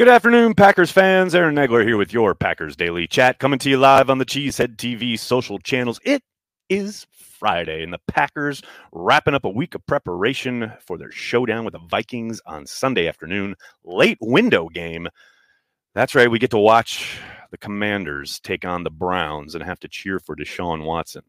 Good afternoon, Packers fans. Aaron Nagler here with your Packers Daily Chat, coming to you live on the Cheesehead TV social channels. It is Friday, and the Packers wrapping up a week of preparation for their showdown with the Vikings on Sunday afternoon, late window game. That's right, we get to watch the Commanders take on the Browns and have to cheer for Deshaun Watson.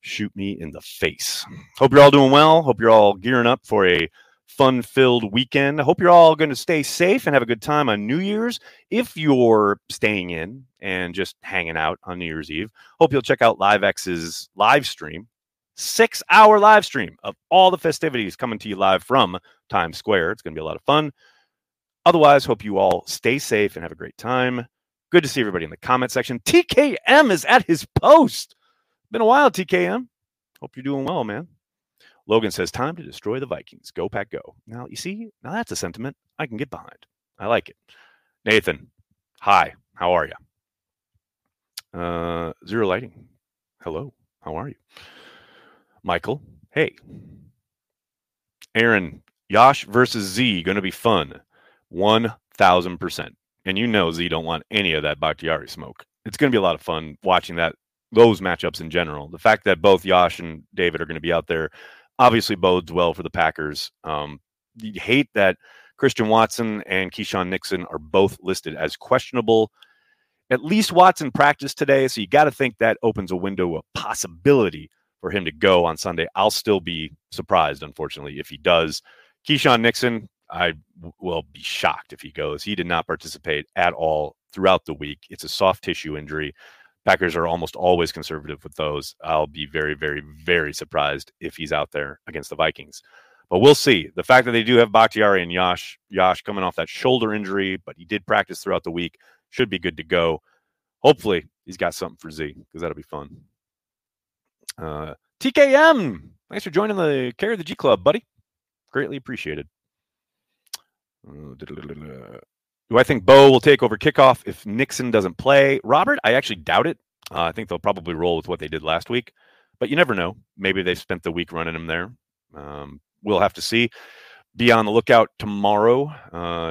Shoot me in the face. Hope you're all doing well. Hope you're all gearing up for a fun-filled weekend. I hope you're all going to stay safe and have a good time on New Year's. If you're staying in and just hanging out on New Year's Eve, hope you'll check out LiveX's live stream, 6-hour live stream of all the festivities coming to you live from Times Square. It's going to be a lot of fun. Otherwise, hope you all stay safe and have a great time. Good to see everybody in the comment section. TKM is at his post. Been a while, TKM. Hope you're doing well, man. Logan says, time to destroy the Vikings. Go, Pack, go. Now, you see, now that's a sentiment I can get behind. I like it. Nathan, hi. How are you? Zero Lighting, hello. How are you? Michael, hey. Aaron, Yosh versus Z, going to be fun. 1,000%. And you know Z don't want any of that Bakhtiari smoke. It's going to be a lot of fun watching that, those matchups in general. The fact that both Yosh and David are going to be out there obviously bodes well for the Packers. You hate that Christian Watson and Keyshawn Nixon are both listed as questionable. At least Watson practiced today, so you got to think that opens a window of possibility for him to go on Sunday. I'll still be surprised, unfortunately, if he does. Keyshawn Nixon, I will be shocked if he goes. He did not participate at all throughout the week. It's a soft tissue injury. Packers are almost always conservative with those. I'll be very, very, very surprised if he's out there against the Vikings. But we'll see. The fact that they do have Bakhtiari and Yosh coming off that shoulder injury, but he did practice throughout the week, should be good to go. Hopefully, he's got something for Z, because that'll be fun. TKM, thanks for joining the Care of the G Club, buddy. Greatly appreciated. Do I think Bo will take over kickoff if Nixon doesn't play? Robert, I actually doubt it. I think they'll probably roll with what they did last week. But you never know. Maybe they've spent the week running him there. We'll have to see. Be on the lookout tomorrow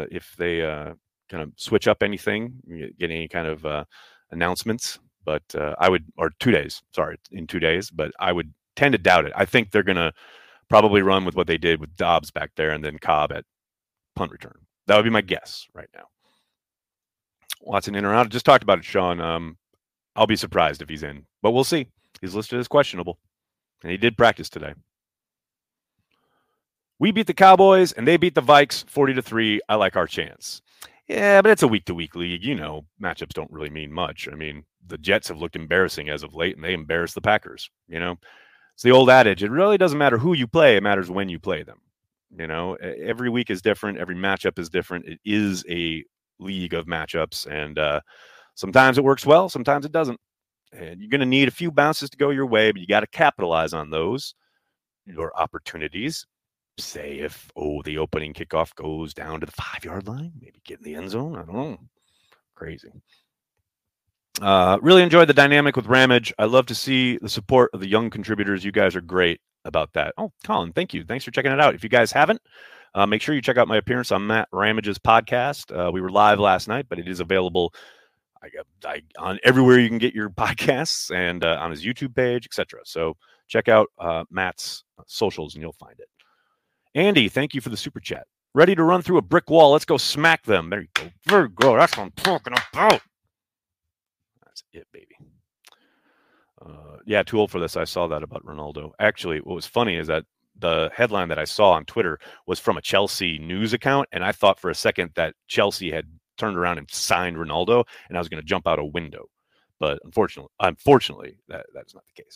if they kind of switch up anything, get any kind of announcements. But I would, or 2 days, sorry, in 2 days. But I would tend to doubt it. I think they're going to probably run with what they did with Dobbs back there and then Cobb at punt return. That would be my guess right now. Watson in or out? Just talked about it, Sean. I'll be surprised if he's in, but we'll see. He's listed as questionable, and he did practice today. We beat the Cowboys, and they beat the Vikes 40-3. I like our chance. Yeah, but it's a week-to-week league. You know, matchups don't really mean much. I mean, the Jets have looked embarrassing as of late, and they embarrass the Packers. You know, it's the old adage. It really doesn't matter who you play. It matters when you play them. You know, every week is different. Every matchup is different. It is a league of matchups, and sometimes it works well, sometimes it doesn't. And you're going to need a few bounces to go your way, but you got to capitalize on those, your opportunities. Say if, the opening kickoff goes down to the 5-yard line, maybe get in the end zone. I don't know. Crazy. Really enjoyed the dynamic with Ramage. I love to see the support of the young contributors. You guys are great about that. Oh, Colin, thank you. Thanks for checking it out. If you guys haven't, make sure you check out my appearance on Matt Ramage's podcast. We were live last night, but it is available on everywhere you can get your podcasts and on his YouTube page, etc. So check out Matt's socials and you'll find it. Andy, thank you for the super chat. Ready to run through a brick wall. Let's go smack them. There you go. Very good. That's what I'm talking about. That's it, baby. Yeah, too old for this. I saw that about Ronaldo. Actually, what was funny is that the headline that I saw on Twitter was from a Chelsea news account, and I thought for a second that Chelsea had turned around and signed Ronaldo, and I was going to jump out a window. But unfortunately, that is not the case.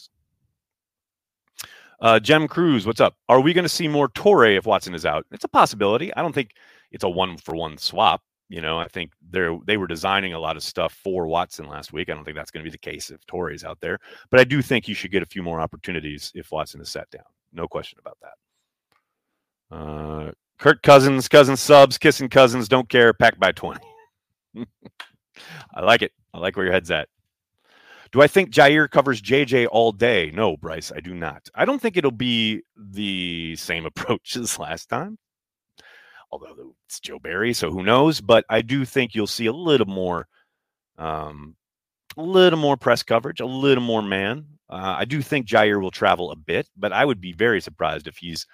Jem Cruz, what's up? Are we going to see more Torre if Watson is out? It's a possibility. I don't think it's a one-for-one swap. You know, I think they were designing a lot of stuff for Watson last week. I don't think that's going to be the case if Torrey's out there. But I do think you should get a few more opportunities if Watson is sat down. No question about that. Kirk Cousins, Cousins subs, kissing Cousins, don't care, packed by 20. I like it. I like where your head's at. Do I think Jair covers JJ all day? No, Bryce, I do not. I don't think it'll be the same approach as last time. although it's Joe Barry, so who knows? But I do think you'll see a little more press coverage, a little more man. I do think Jair will travel a bit, but I would be very surprised if he's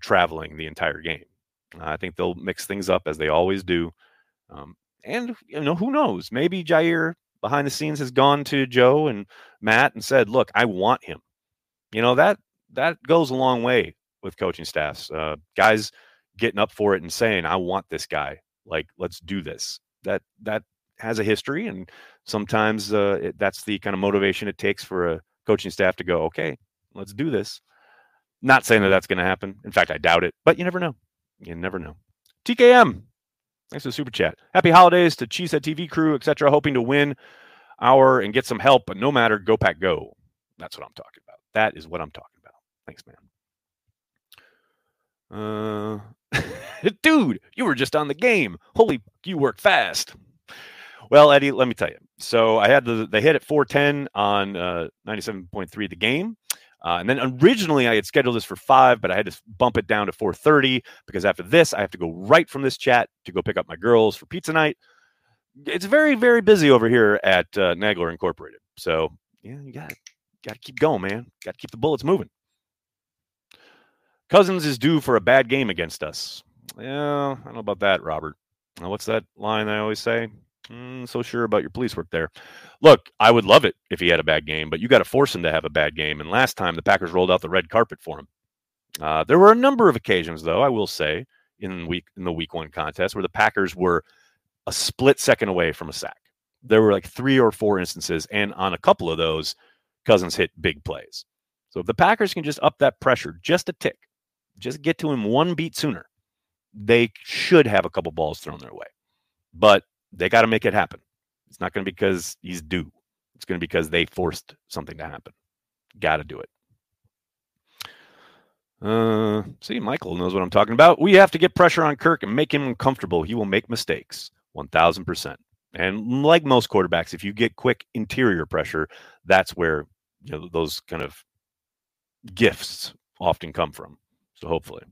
traveling the entire game. I think they'll mix things up as they always do. And who knows? Maybe Jair behind the scenes has gone to Joe and Matt and said, "Look, I want him." That goes a long way with coaching staffs. Guys getting up for it and saying, "I want this guy. Like, let's do this." That has a history, and sometimes that's the kind of motivation it takes for a coaching staff to go, "Okay, let's do this." Not saying that's going to happen. In fact, I doubt it. But you never know. You never know. TKM, thanks for the super chat. Happy holidays to Cheesehead TV crew, etc. Hoping to win our and get some help, but no matter, go Pack go. That's what I'm talking about. That is what I'm talking about. Thanks, man. Dude, you were just on the game. Holy, you work fast. Well, Eddie, let me tell you. So I had the hit at 4:10 on 97.3 the game. And then originally I had scheduled this for 5, but I had to bump it down to 4:30 because after this, I have to go right from this chat to go pick up my girls for pizza night. It's very, very busy over here at Nagler Incorporated. So, yeah, you got to keep going, man. Got to keep the bullets moving. Cousins is due for a bad game against us. Yeah, I don't know about that, Robert. Now, what's that line I always say? So sure about your police work there. Look, I would love it if he had a bad game, but you got to force him to have a bad game. And last time the Packers rolled out the red carpet for him. There were a number of occasions, though, I will say, in the week one contest where the Packers were a split second away from a sack. There were like 3 or 4 instances, and on a couple of those, Cousins hit big plays. So if the Packers can just up that pressure just a tick, just get to him one beat sooner, they should have a couple balls thrown their way. But they got to make it happen. It's not going to be because he's due. It's going to be because they forced something to happen. Got to do it. See, Michael knows what I'm talking about. We have to get pressure on Kirk and make him uncomfortable. He will make mistakes, 1,000%. And like most quarterbacks, if you get quick interior pressure, that's where those kind of gifts often come from. So hopefully.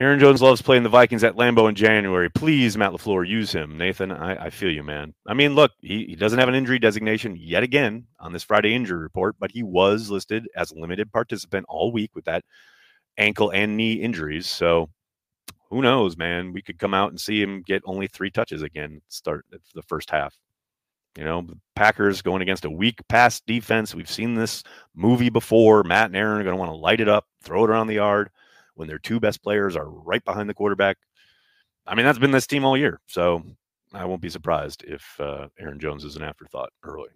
Aaron Jones loves playing the Vikings at Lambeau in January. Please, Matt LaFleur, use him. Nathan, I feel you, man. I mean, look, he doesn't have an injury designation yet again on this Friday injury report, but he was listed as a limited participant all week with that ankle and knee injuries. So who knows, man? We could come out and see him get only 3 touches again start the first half. The Packers going against a weak pass defense. We've seen this movie before. Matt and Aaron are going to want to light it up, throw it around the yard, when their 2 best players are right behind the quarterback. I mean, that's been this team all year. So I won't be surprised if Aaron Jones is an afterthought early.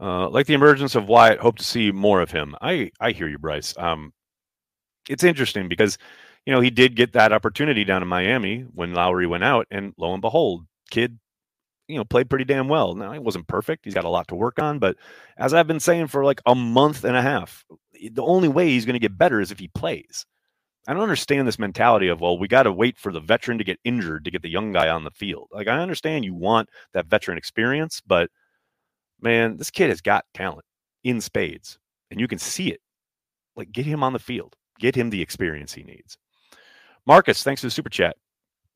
Like the emergence of Wyatt, hope to see more of him. I hear you, Bryce. It's interesting because, he did get that opportunity down in Miami when Lowry went out, and lo and behold, kid, played pretty damn well. Now, he wasn't perfect. He's got a lot to work on, but as I've been saying for like a month and a half, the only way he's going to get better is if he plays. I don't understand this mentality of, well, we got to wait for the veteran to get injured to get the young guy on the field. Like, I understand you want that veteran experience, but man, this kid has got talent in spades and you can see it. Like, get him on the field, get him the experience he needs. Marcus, thanks for the super chat.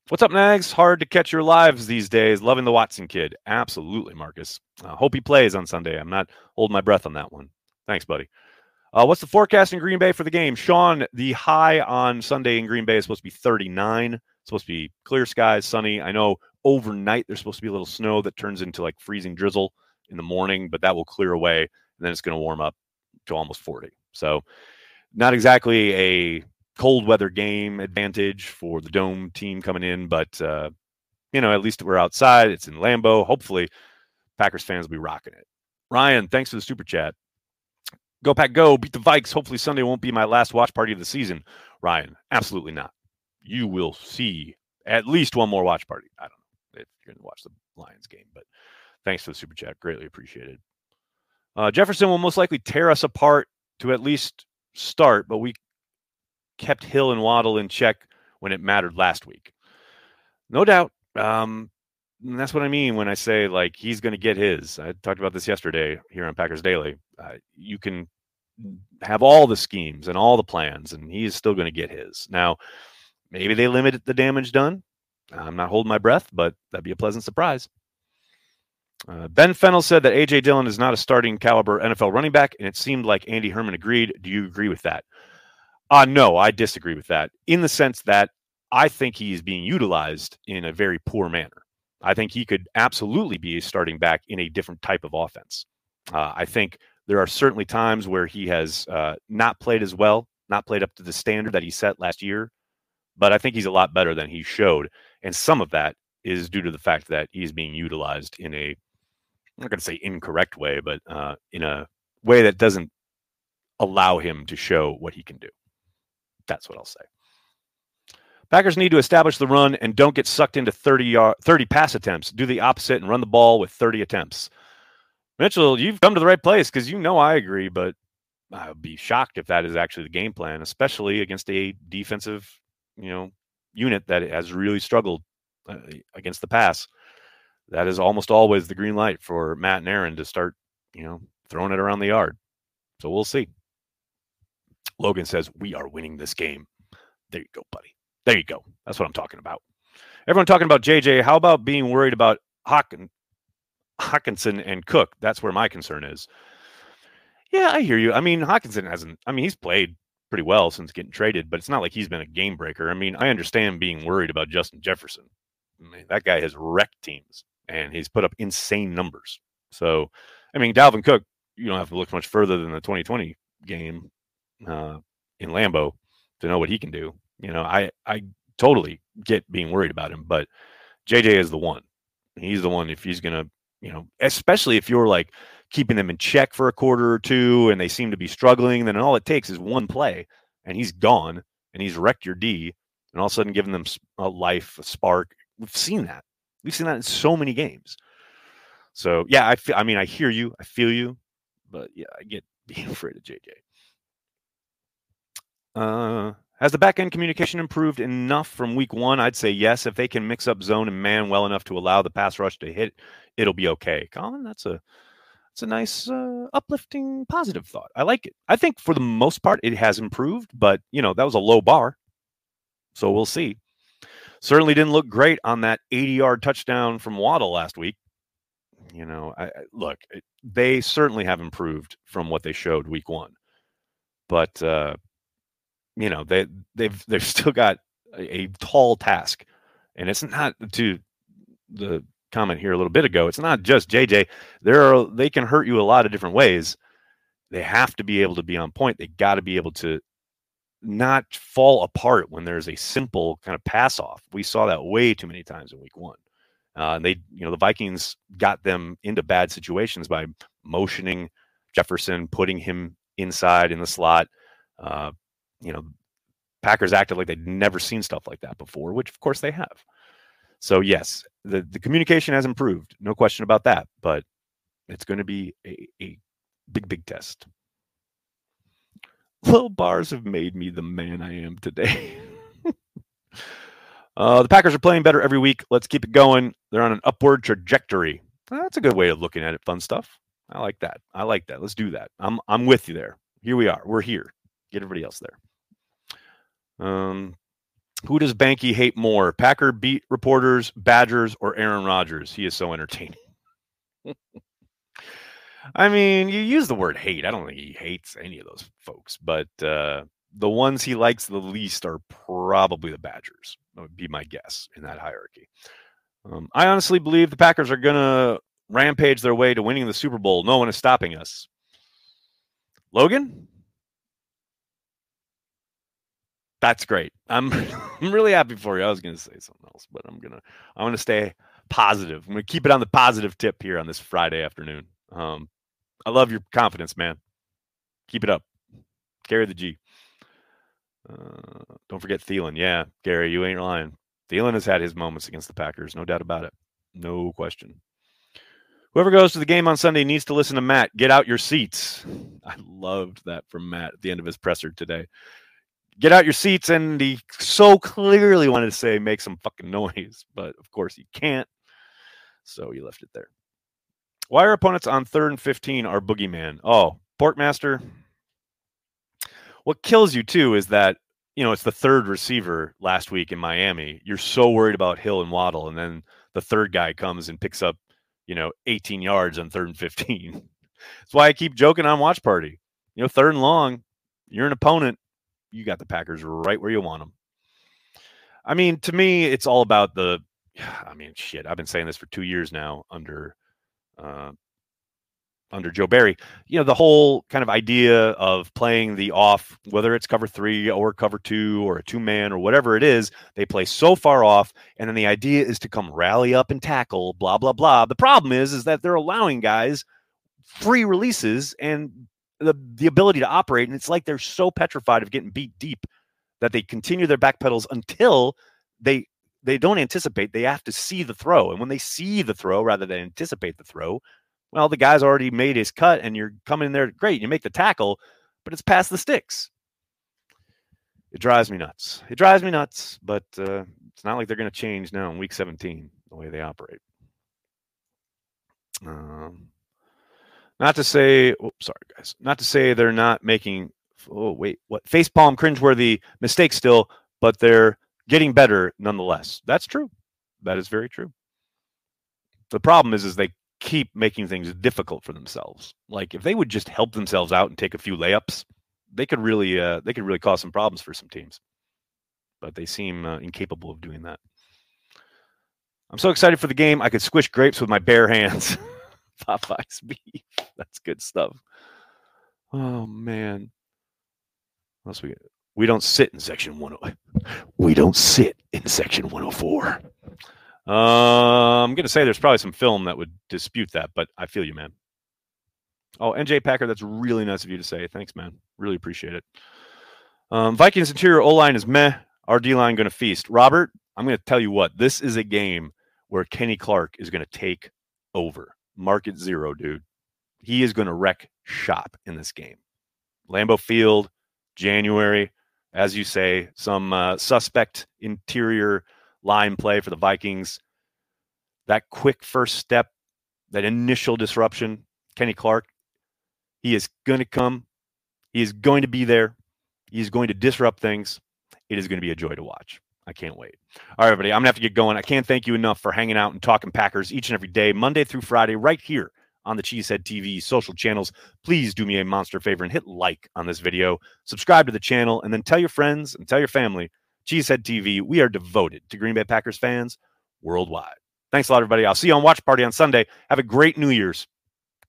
What's up, Nags? Hard to catch your lives these days. Loving the Watson kid. Absolutely, Marcus. Hope he plays on Sunday. I'm not holding my breath on that one. Thanks, buddy. What's the forecast in Green Bay for the game? Sean, the high on Sunday in Green Bay is supposed to be 39. It's supposed to be clear skies, sunny. I know overnight there's supposed to be a little snow that turns into like freezing drizzle in the morning, but that will clear away, and then it's going to warm up to almost 40. So not exactly a cold weather game advantage for the Dome team coming in, but, at least we're outside. It's in Lambeau. Hopefully Packers fans will be rocking it. Ryan, thanks for the super chat. Go Pack go, beat the Vikes. Hopefully Sunday won't be my last watch party of the season. Ryan, absolutely not. You will see at least one more watch party. I don't know if you're going to watch the Lions game, but thanks for the super chat. Greatly appreciated. Jefferson will most likely tear us apart to at least start, but we kept Hill and Waddle in check when it mattered last week. No doubt. And that's what I mean when I say, like, he's going to get his. I talked about this yesterday here on Packers Daily. You can have all the schemes and all the plans, and he is still going to get his. Now, maybe they limit the damage done. I'm not holding my breath, but that'd be a pleasant surprise. Ben Fennell said that A.J. Dillon is not a starting caliber NFL running back, and it seemed like Andy Herman agreed. Do you agree with that? No, I disagree with that, in the sense that I think he is being utilized in a very poor manner. I think he could absolutely be a starting back in a different type of offense. I think there are certainly times where he has not played as well, not played up to the standard that he set last year, but I think he's a lot better than he showed. And some of that is due to the fact that he's being utilized in a, I'm not going to say incorrect way, but in a way that doesn't allow him to show what he can do. That's what I'll say. Packers need to establish the run and don't get sucked into 30 pass attempts. Do the opposite and run the ball with 30 attempts. Mitchell, you've come to the right place, because you know I agree, but I would be shocked if that is actually the game plan, especially against a defensive, unit that has really struggled against the pass. That is almost always the green light for Matt and Aaron to start, throwing it around the yard. So we'll see. Logan says, we are winning this game. There you go, buddy. There you go. That's what I'm talking about. Everyone talking about JJ. How about being worried about Hawkinson and Cook? That's where my concern is. Yeah, I hear you. I mean, Hawkinson hasn't. I mean, he's played pretty well since getting traded, but it's not like he's been a game breaker. I mean, I understand being worried about Justin Jefferson. I mean, that guy has wrecked teams, and he's put up insane numbers. So, I mean, Dalvin Cook, you don't have to look much further than the 2020 game in Lambeau to know what he can do. I totally get being worried about him, but JJ is the one. He's the one, if he's going to, especially if you're like keeping them in check for a quarter or two and they seem to be struggling, then all it takes is one play and he's gone and he's wrecked your D, and all of a sudden giving them a life, a spark. We've seen that. We've seen that in so many games. So, yeah, I hear you. I feel you. But, yeah, I get being afraid of JJ. Has the back-end communication improved enough from week one? I'd say yes. If they can mix up zone and man well enough to allow the pass rush to hit, it'll be okay. Colin, that's a nice, uplifting, positive thought. I like it. I think for the most part it has improved, but, that was a low bar. So we'll see. Certainly didn't look great on that 80-yard touchdown from Waddle last week. They certainly have improved from what they showed week one. But, they've still got a tall task, and it's not, to the comment here a little bit ago, it's not just JJ. They can hurt you a lot of different ways. They have to be able to be on point. They got to be able to not fall apart when there's a simple kind of pass off. We saw that way too many times in week one. And they, the Vikings got them into bad situations by motioning Jefferson, putting him inside in the slot. Packers acted like they'd never seen stuff like that before, which of course they have. So yes, the communication has improved. No question about that, but it's going to be a big, big test. Low bars have made me the man I am today. The Packers are playing better every week. Let's keep it going. They're on an upward trajectory. That's a good way of looking at it. Fun stuff. I like that. Let's do that. I'm with you there. Here we are. We're here. Get everybody else there. Who does Banky hate more? Packer beat reporters, Badgers, or Aaron Rodgers? He is so entertaining. I mean, you use the word hate. I don't think he hates any of those folks, but the ones he likes the least are probably the Badgers. That would be my guess in that hierarchy. I honestly believe the Packers are going to rampage their way to winning the Super Bowl. No one is stopping us. Logan? That's great. I'm really happy for you. I was going to say something else, but I'm going to stay positive. I'm going to keep it on the positive tip here on this Friday afternoon. I love your confidence, man. Keep it up. Carry the G. Don't forget Thielen. Yeah, Gary, you ain't lying. Thielen has had his moments against the Packers. No doubt about it. No question. Whoever goes to the game on Sunday needs to listen to Matt. Get out your seats. I loved that from Matt at the end of his presser today. Get out your seats, and he so clearly wanted to say make some fucking noise, but of course he can't, so he left it there. Why are opponents on 3rd and 15 our boogeyman? Oh, Porkmaster, What kills you too is that, you know, it's the third receiver last week in Miami. You're so worried about Hill and Waddle, and then the third guy comes and picks up, you know, 18 yards on 3rd and 15. That's why I keep joking on Watch Party. You know, 3rd and long, you're an opponent. You got the Packers right where you want them. I mean, to me, it's all about the, I mean, shit, I've been saying this for 2 years now under Joe Barry, you know, the whole kind of idea of playing the off, whether it's cover 3 or cover 2 or a 2-man or whatever it is, they play so far off. And then the idea is to come rally up and tackle, blah, blah, blah. The problem is that they're allowing guys free releases and the ability to operate. And it's like, they're so petrified of getting beat deep that they continue their back pedals until they don't anticipate. They have to see the throw. And when they see the throw rather than anticipate the throw, well, the guy's already made his cut, and you're coming in there, great, you make the tackle, but it's past the sticks. It drives me nuts. It drives me nuts, but it's not like they're going to change now in Week 17, the way they operate. Not to say, sorry, guys, not to say they're not making, facepalm cringeworthy mistakes still, but they're getting better nonetheless. That's true. That is very true. The problem is they keep making things difficult for themselves. Like if they would just help themselves out and take a few layups, they could really cause some problems for some teams, but they seem incapable of doing that. I'm so excited for the game. I could squish grapes with my bare hands. Popeye's beef. That's good stuff. Oh man. What else we get? We don't sit in section 101. We don't sit in section 104. I'm going to say there's probably some film that would dispute that, but I feel you, man. Oh, NJ Packer, that's really nice of you to say. Thanks, man. Really appreciate it. Vikings interior O-line is meh. Our D-line going to feast. Robert, I'm going to tell you what. This is a game where Kenny Clark is going to take over. Market zero, dude. He is going to wreck shop in this game. Lambeau Field, January. As you say, some suspect interior line play for the Vikings. That quick first step, that initial disruption, Kenny Clark, he is going to come. He is going to be there. He is going to disrupt things. It is going to be a joy to watch. I can't wait. All right, everybody, I'm going to have to get going. I can't thank you enough for hanging out and talking Packers each and every day, Monday through Friday, right here on the Cheesehead TV social channels. Please do me a monster favor and hit like on this video, subscribe to the channel, and then tell your friends and tell your family. Cheesehead TV, we are devoted to Green Bay Packers fans worldwide. Thanks a lot, everybody. I'll see you on Watch Party on Sunday. Have a great New Year's.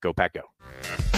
Go Pack Go.